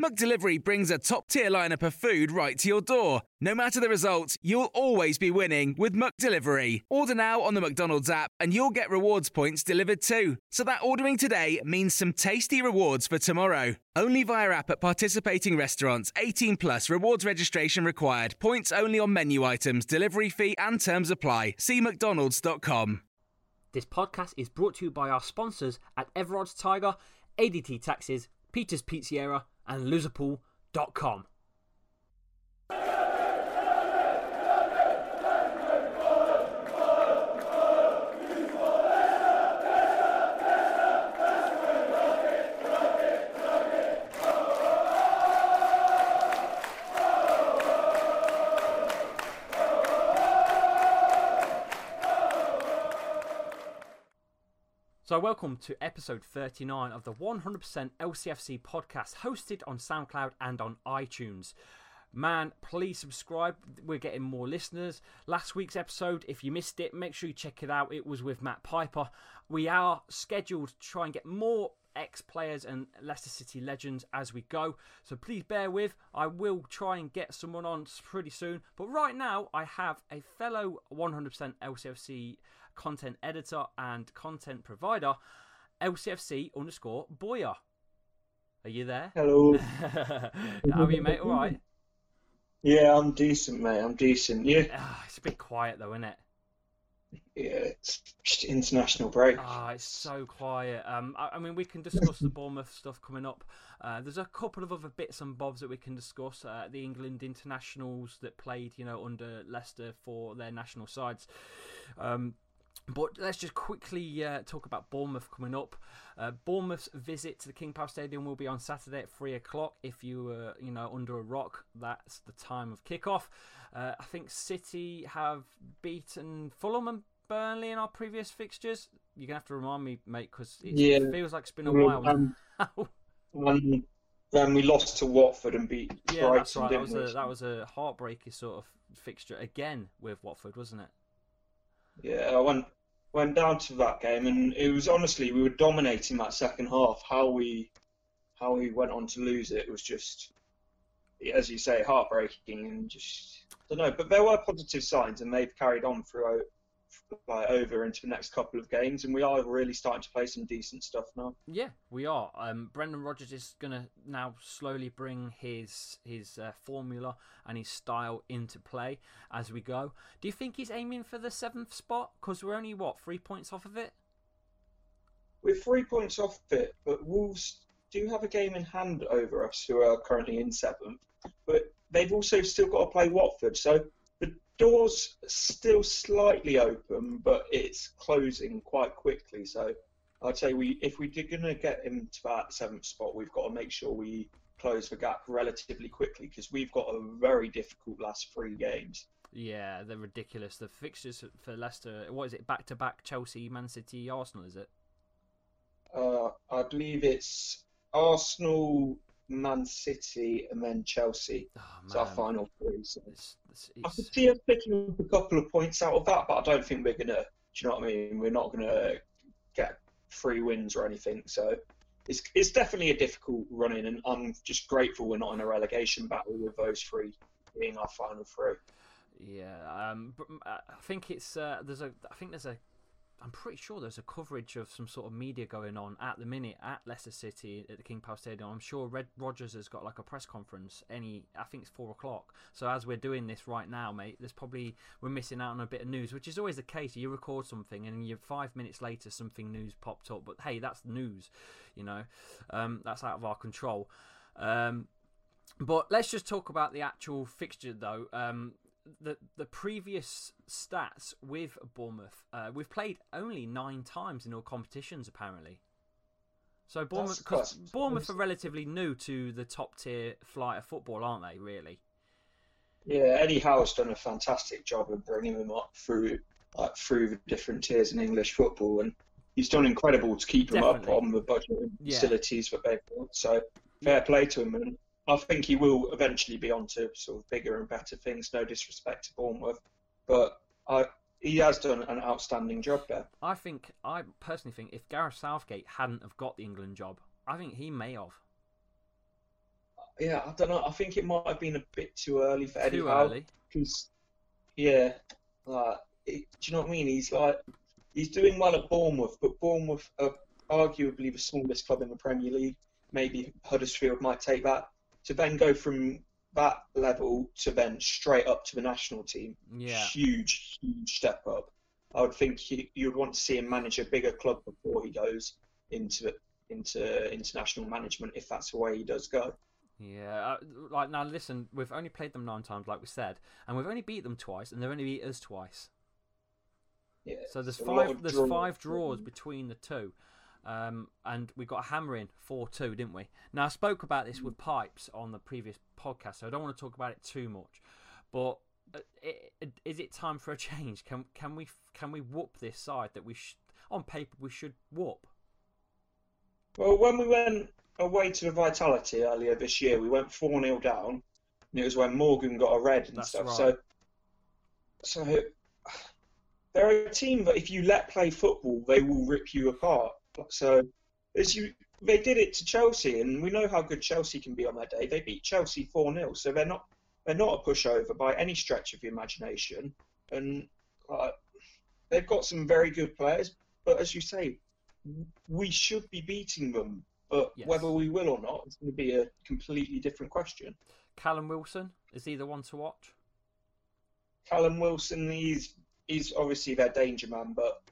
McDelivery brings a top-tier lineup of food right to your door. No matter the result, you'll always be winning with McDelivery. Order now on the McDonald's app and you'll get rewards points delivered too. So that ordering today means some tasty rewards for tomorrow. Only via app at participating restaurants. 18 plus rewards registration required. Points only on menu items, delivery fee and terms apply. See mcdonalds.com. This podcast is brought to you by our sponsors at Everard's Tiger, ADT Taxes, Peter's Pizzeria, and loserpool.com. So welcome to episode 39 of the 100% LCFC podcast, hosted on SoundCloud and on iTunes. Man, please subscribe. We're getting more listeners. Last week's episode, if you missed it, make sure you check it out. It was with Matt Piper. We are scheduled to try and get more ex-players and Leicester City legends as we go, so please bear with. I will try and get someone on pretty soon, but right now I have a fellow 100% LCFC content editor and content provider, LCFC_Boyer. Are you there? Hello. How are you, mate? All right? Yeah, I'm decent, mate. I'm decent. Yeah. It's a bit quiet though, isn't it? Yeah, it's just international break. It's so quiet. I mean, we can discuss the Bournemouth stuff coming up. There's a couple of other bits and bobs that we can discuss. The England internationals that played, under Leicester for their national sides. But let's just quickly talk about Bournemouth coming up. Bournemouth's visit to the King Power Stadium will be on Saturday at 3:00. If you were, under a rock, that's the time of kickoff. I think City have beaten Fulham and Burnley in our previous fixtures. You're going to have to remind me, mate, because it feels like it's been a while now. When we lost to Watford and beat Brighton. That's right. That was a heartbreaking sort of fixture again with Watford, wasn't it? Yeah, I went down to that game, and it was honestly, we were dominating that second half. How we went on to lose it was just, as you say, heartbreaking, and just, I don't know. But there were positive signs, and they've carried on throughout, over into the next couple of games, and we are really starting to play some decent stuff now. Yeah, we are. Brendan Rodgers is going to now slowly bring his formula and his style into play as we go. Do you think he's aiming for the 7th spot? Because we're only, 3 points off of it? We're 3 points off of it, but Wolves do have a game in hand over us, who are currently in 7th. But they've also still got to play Watford, so doors still slightly open, but it's closing quite quickly. So I'd say if we're going to get into that 7th spot, we've got to make sure we close the gap relatively quickly, because we've got a very difficult last 3 games. Yeah, they're ridiculous. The fixtures for Leicester, what is it, back-to-back Chelsea, Man City, Arsenal, is it? I believe it's Arsenal, Man City, and then Chelsea. It's our final 3. So I could see us picking up a couple of points out of that, but I don't think we're going to, do you know what I mean? We're not going to get 3 wins or anything. So it's definitely a difficult run in, and I'm just grateful we're not in a relegation battle with those 3 being our final 3. Yeah, I think there's a I'm pretty sure there's a coverage of some sort of media going on at the minute at Leicester City at the King Power Stadium. I'm sure Rodgers has got like a press conference. I think it's 4 o'clock. So as we're doing this right now, mate, there's probably we're missing out on a bit of news, which is always the case. You record something and you're 5 minutes later, something news popped up. But hey, that's news, you know. That's out of our control. But let's just talk about the actual fixture, though. The previous stats with Bournemouth, we've played only 9 times in all competitions apparently. So Bournemouth are relatively new to the top tier flight of football, aren't they? Really? Yeah, Eddie Howe's done a fantastic job of bringing them up through the different tiers in English football, and he's done incredible to keep them up on the budget and facilities that they've built. So fair play to him. And I think he will eventually be on to sort of bigger and better things, no disrespect to Bournemouth, but he has done an outstanding job there. I personally think if Gareth Southgate hadn't have got the England job, I think he may have. Yeah, I don't know. I think it might have been a bit too early for Eddie Howe. Too early? Because, yeah, do you know what I mean? He's doing well at Bournemouth, but Bournemouth are arguably the smallest club in the Premier League. Maybe Huddersfield might take that. To then go from that level to then straight up to the national team, huge, huge step up. I would think you'd want to see him manage a bigger club before he goes into international management, if that's the way he does go. Yeah, like now listen, we've only played them 9 times, like we said, and we've only beat them twice, and they've only beat us twice. Yeah. So there's five draws between the two. And we got a hammer in 4-2, didn't we? Now, I spoke about this with Pipes on the previous podcast, so I don't want to talk about it too much. But is it time for a change? Can we whoop this side that on paper we should whoop? Well, when we went away to the Vitality earlier this year, we went 4-0 down, and it was when Morgan got a red and stuff. Right. So they're a team that if you let play football, they will rip you apart. So, they did it to Chelsea, and we know how good Chelsea can be on their day. They beat Chelsea 4-0, so they're not a pushover by any stretch of the imagination. And they've got some very good players, but as you say, we should be beating them. But whether we will or not, it's going to be a completely different question. Callum Wilson, is he the one to watch? Callum Wilson, he's obviously their danger man, but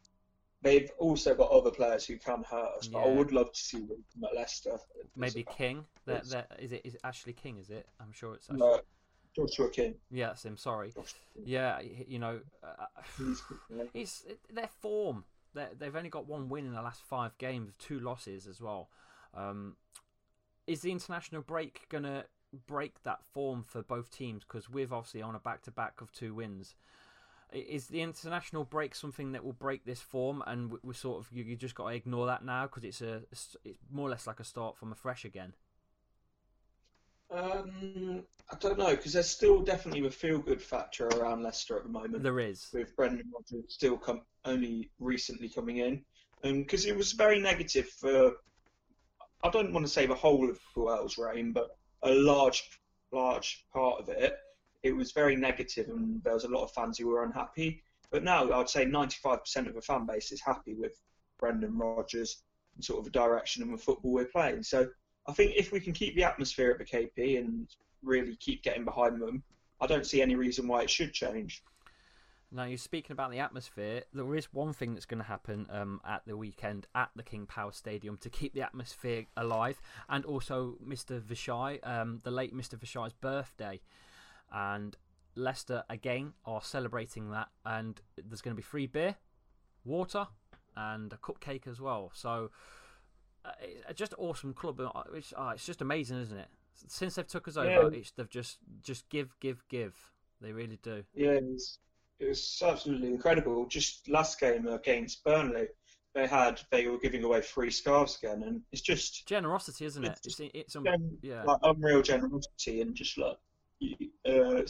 they've also got other players who can hurt us, but I would love to see them at Leicester. Maybe King. Is it Ashley King, is it? I'm sure it's Ashley. No, Joshua King. Yeah, that's him, sorry. Yeah, you know, it's their form. They've only got 1 win in the last 5 games, 2 losses as well. Is the international break going to break that form for both teams? Because we're obviously on a back-to-back of 2 wins. Is the international break something that will break this form, and we're sort of you just got to ignore that now because it's more or less like a start from afresh again? I don't know, because there's still definitely a feel-good factor around Leicester at the moment. There is, with Brendan Rodgers still only recently coming in, and because it was very negative for I don't want to say the whole of Puel's reign, but a large part of it. It was very negative, and there was a lot of fans who were unhappy. But now I'd say 95% of the fan base is happy with Brendan Rodgers and sort of the direction and the football we're playing. So I think if we can keep the atmosphere at the KP and really keep getting behind them, I don't see any reason why it should change. Now, you're speaking about the atmosphere. There is one thing that's going to happen at the weekend at the King Power Stadium to keep the atmosphere alive, and also Mr. Vichai, the late Mr. Vichai's birthday. And Leicester again are celebrating that, and there's going to be free beer, water, and a cupcake as well. So it's just an awesome club. It's just amazing, isn't it? Since they've took us over, they've just give. They really do. Yeah, it was absolutely incredible. Just last game against Burnley, they were giving away free scarves again, and it's just generosity, isn't it? It's unreal generosity, and just like. I've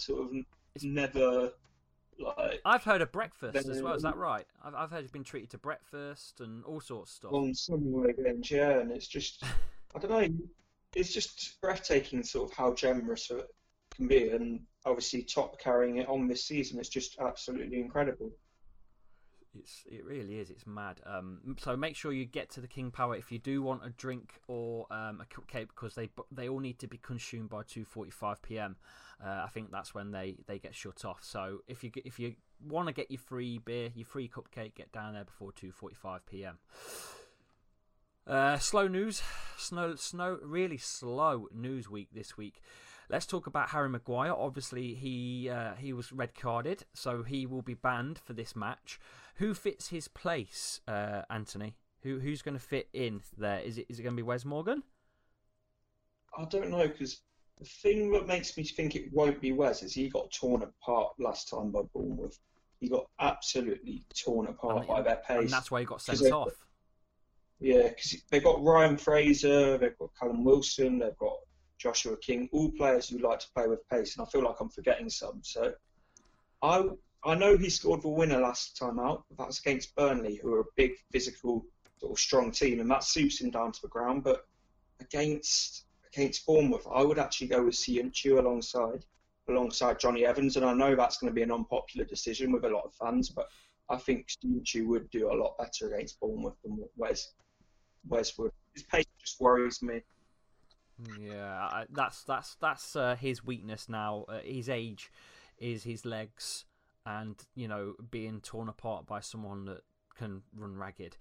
heard of breakfast as well. Is that right? I've heard it's been treated to breakfast and all sorts of stuff. On some weekends, yeah, and it's just I don't know. It's just breathtaking, sort of how generous it can be, and obviously Top carrying it on this season. It's just absolutely incredible. It really is. It's mad. So make sure you get to the King Power if you do want a drink or a cupcake, because they all need to be consumed by 2:45 p.m. I think that's when they get shut off. So if you want to get your free beer, your free cupcake, get down there before 2:45 p.m. Slow news. Really slow news week this week. Let's talk about Harry Maguire. Obviously, he was red carded, so he will be banned for this match. Who fits his place, Anthony? Who's going to fit in there? Is it going to be Wes Morgan? I don't know, because the thing that makes me think it won't be Wes is he got torn apart last time by Bournemouth. He got absolutely torn apart by their pace. And that's why he got sent off. Yeah, because they've got Ryan Fraser, they've got Callum Wilson, they've got Joshua King, all players who like to play with pace, and I feel like I'm forgetting some. So I know he scored the winner last time out, but that was against Burnley, who are a big, physical, sort of strong team, and that suits him down to the ground. But against Bournemouth, I would actually go with Cian Chu alongside Johnny Evans, and I know that's going to be an unpopular decision with a lot of fans, but I think Cian Chu would do a lot better against Bournemouth than Wes would. His pace just worries me. Yeah, that's his weakness now. His age is his legs, and being torn apart by someone that can run ragged.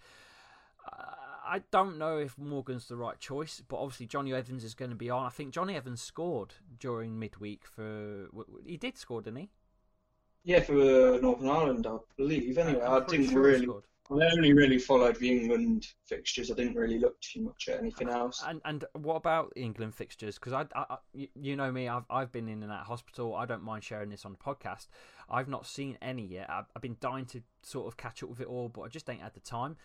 I don't know if Morgan's the right choice, but obviously Johnny Evans is going to be on. I think Johnny Evans scored during midweek didn't he? Yeah, for Northern Ireland, I believe. Anyway, I only really followed the England fixtures. I didn't really look too much at anything else. And what about England fixtures? Because you know me, I've been in and out of hospital. I don't mind sharing this on the podcast. I've not seen any yet. I've been dying to sort of catch up with it all, but I just ain't had the time.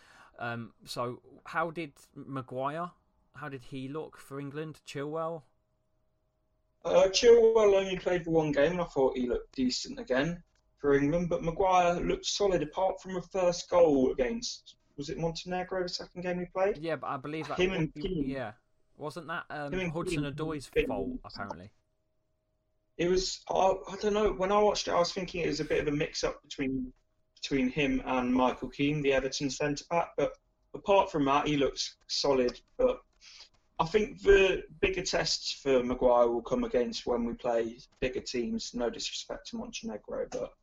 So how did Maguire? How did he look for England? Chilwell. Chilwell only played for one game, and I thought he looked decent again for England, but Maguire looked solid apart from the first goal against, was it Montenegro, the second game he played? Yeah, but I believe that him and King. Yeah, wasn't that Hudson-Odoi's fault, apparently? It was, I don't know, when I watched it I was thinking it was a bit of a mix-up between him and Michael Keane, the Everton centre-back, but apart from that he looks solid. But I think the bigger tests for Maguire will come against when we play bigger teams, no disrespect to Montenegro, but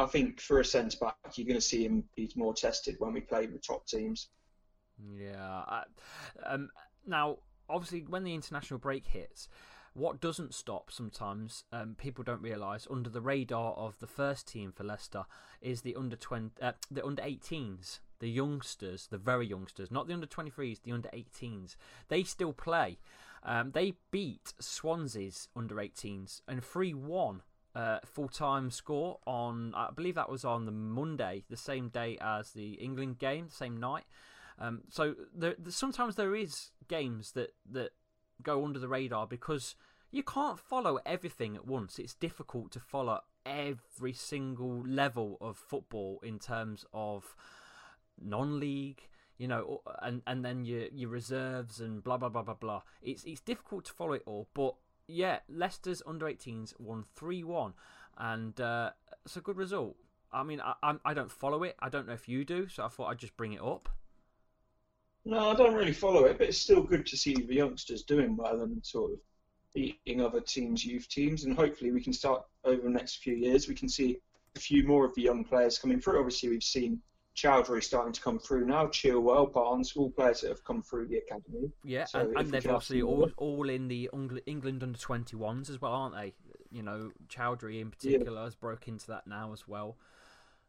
I think for a centre-back, you're going to see him be more tested when we play the top teams. Yeah. Now, obviously, when the international break hits, what doesn't stop sometimes, people don't realise, under the radar of the first team for Leicester is the the under-18s, the youngsters, the very youngsters, not the under-23s, the under-18s. They still play. They beat Swansea's under-18s and 3-1. Full-time score on, I believe that was on the Monday, the same day as the England game, same night. So sometimes there is games that go under the radar because you can't follow everything at once. It's difficult to follow every single level of football in terms of non-league, and then your reserves and blah, blah, blah, blah, blah. It's difficult to follow it all, but yeah, Leicester's under-18s won 3-1, and it's a good result. I mean, I don't follow it. I don't know if you do, so I thought I'd just bring it up. No, I don't really follow it, but it's still good to see the youngsters doing well and sort of beating other teams, youth teams, and hopefully we can start over the next few years. We can see a few more of the young players coming through. Obviously, we've seen Chowdhury starting to come through now, Chilwell, Barnes, all players that have come through the academy. Yeah, so and they're obviously all in the England under-21s as well, aren't they? Chowdhury in particular has broke into that now as well.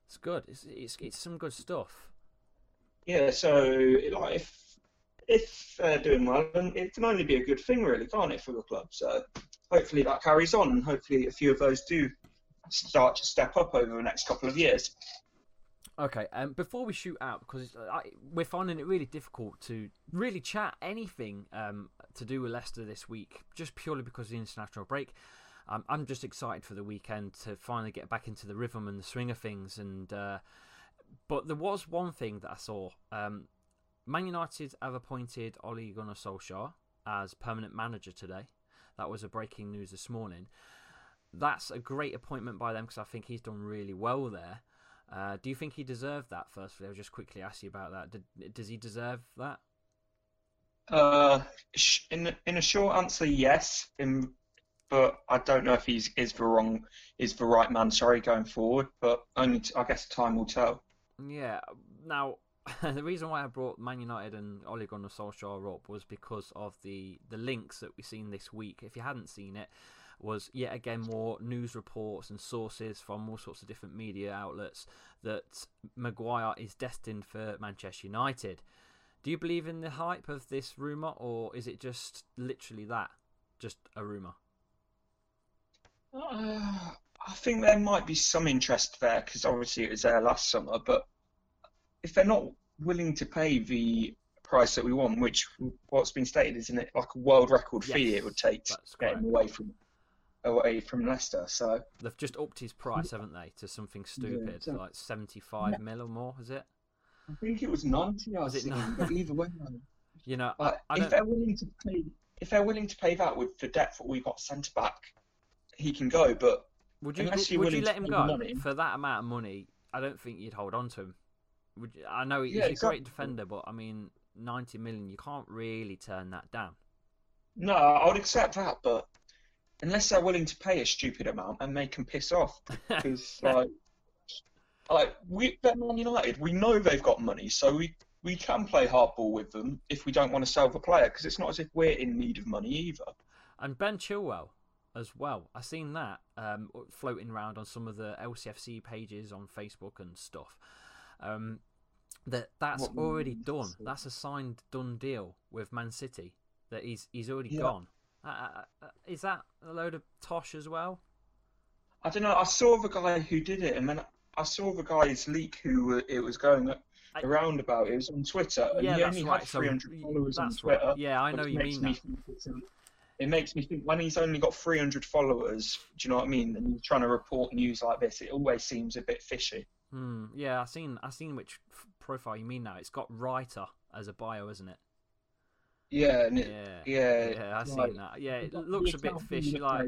It's good. It's some good stuff. Yeah, so if they're doing well, then it can only be a good thing, really, can't it, for the club? So hopefully that carries on, and hopefully a few of those do start to step up over the next couple of years. Okay, before we shoot out, because we're finding it really difficult to really chat anything to do with Leicester this week, just purely because of the international break. I'm just excited for the weekend to finally get back into the rhythm and the swing of things. But there was one thing that I saw. Man United have appointed Ole Gunnar Solskjaer as permanent manager today. That was a breaking news this morning. That's a great appointment by them because I think he's done really well there. Do you think he deserved that? Firstly, I'll just quickly ask you about that. Does he deserve that? In a short answer, yes. But I don't know if he's the right man. Sorry, going forward, but only I guess time will tell. Yeah. Now, the reason why I brought Man United and Ole Gunnar Solskjaer up was because of the links that we've seen this week. If you hadn't seen it, was yet again more news reports and sources from all sorts of different media outlets that Maguire is destined for Manchester United. Do you believe in the hype of this rumour, or is it just literally that, just a rumour? I think there might be some interest there, because obviously it was there last summer, but if they're not willing to pay the price that we want, which what's been stated, isn't it, like a world record fee it would take to get him away from Leicester. So they've just upped his price, haven't they, to something stupid, like 75 mil or more, is it? I think it was 90. But either way, you know, if they're willing to pay that with the depth that we got centre back, he can go. But would you let him go for that amount of money? I don't think you'd hold on to him. I know he's a great defender, but I mean, 90 million, you can't really turn that down. No, I would accept that, but unless they're willing to pay a stupid amount and they can piss off, because they're Man United, we know they've got money, so we can play hardball with them if we don't want to sell the player, because it's not as if we're in need of money either. And Ben Chilwell as well. I've seen that floating around on some of the LCFC pages on Facebook and stuff. That's already done. That's a signed, done deal with Man City. That he's already gone. Is that a load of tosh as well? I don't know. I saw the guy who did it, and then I saw the guy's leak who it was going around about. It was on Twitter, and he only had 300 followers on Twitter. Right. Yeah, I know you mean that. It makes me think, when he's only got 300 followers, do you know what I mean? And he's trying to report news like this, it always seems a bit fishy. Yeah, I've seen which profile you mean now. It's got writer as a bio, isn't it? Yeah, I've seen that. Yeah, it looks a bit fishy. Like,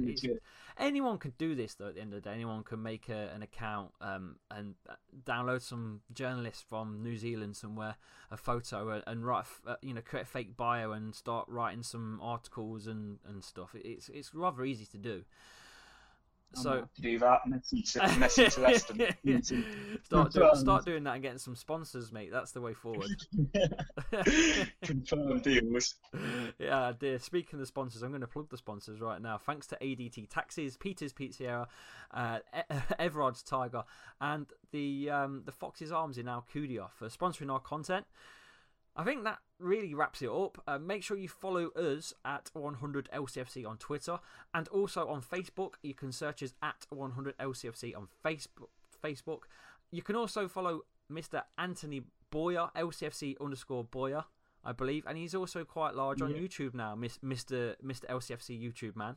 anyone can do this, though. At the end of the day, anyone can make an account and download some journalist from New Zealand somewhere, a photo, and write, create a fake bio and start writing some articles and stuff. It's rather easy to do. So to do that, message to Leicester. Start doing that and getting some sponsors, mate. That's the way forward. Confirmed deals. Yeah, dear. Speaking of sponsors, I'm going to plug the sponsors right now. Thanks to ADT Taxes, Peter's Pizzeria, Everard's Tiger, and the Fox's Arms in Al Qudia for sponsoring our content. I think that really wraps it up. Make sure you follow us at 100LCFC on Twitter, and also on Facebook. You can search us at 100LCFC on Facebook. You can also follow Mr. Anthony Boyer, LCFC_Boyer, I believe, and he's also quite large on YouTube now, Mr. LCFC YouTube man.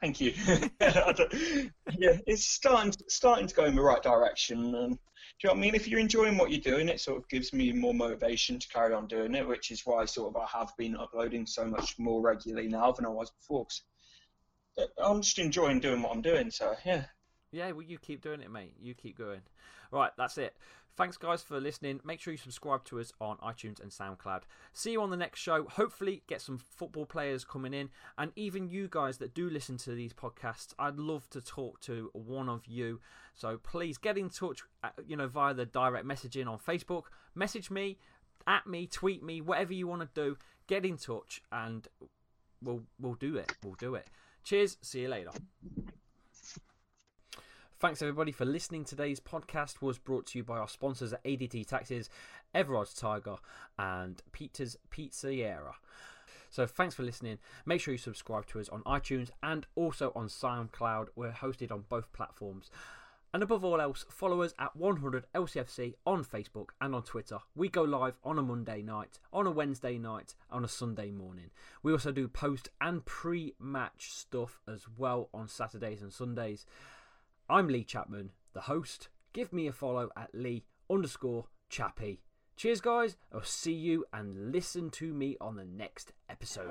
Thank you. It's starting to go in the right direction. And do you know what I mean? If you're enjoying what you're doing, it sort of gives me more motivation to carry on doing it, which is why I have been uploading so much more regularly now than I was before. I'm just enjoying doing what I'm doing, so yeah. Yeah, well, you keep doing it, mate. You keep going. Right, that's it. Thanks, guys, for listening. Make sure you subscribe to us on iTunes and SoundCloud. See you on the next show. Hopefully, get some football players coming in. And even you guys that do listen to these podcasts, I'd love to talk to one of you. So please get in touch, via the direct messaging on Facebook. Message me, at me, tweet me, whatever you want to do. Get in touch, and we'll do it. We'll do it. Cheers. See you later. Thanks, everybody, for listening. Today's podcast was brought to you by our sponsors at ADT Taxes, Everard's Tiger, and Peter's Pizzeria. So thanks for listening. Make sure you subscribe to us on iTunes and also on SoundCloud. We're hosted on both platforms. And above all else, follow us at 100LCFC on Facebook and on Twitter. We go live on a Monday night, on a Wednesday night, on a Sunday morning. We also do post and pre-match stuff as well on Saturdays and Sundays. I'm Lee Chapman, the host. Give me a follow at Lee_Chappy. Cheers, guys. I'll see you and listen to me on the next episode.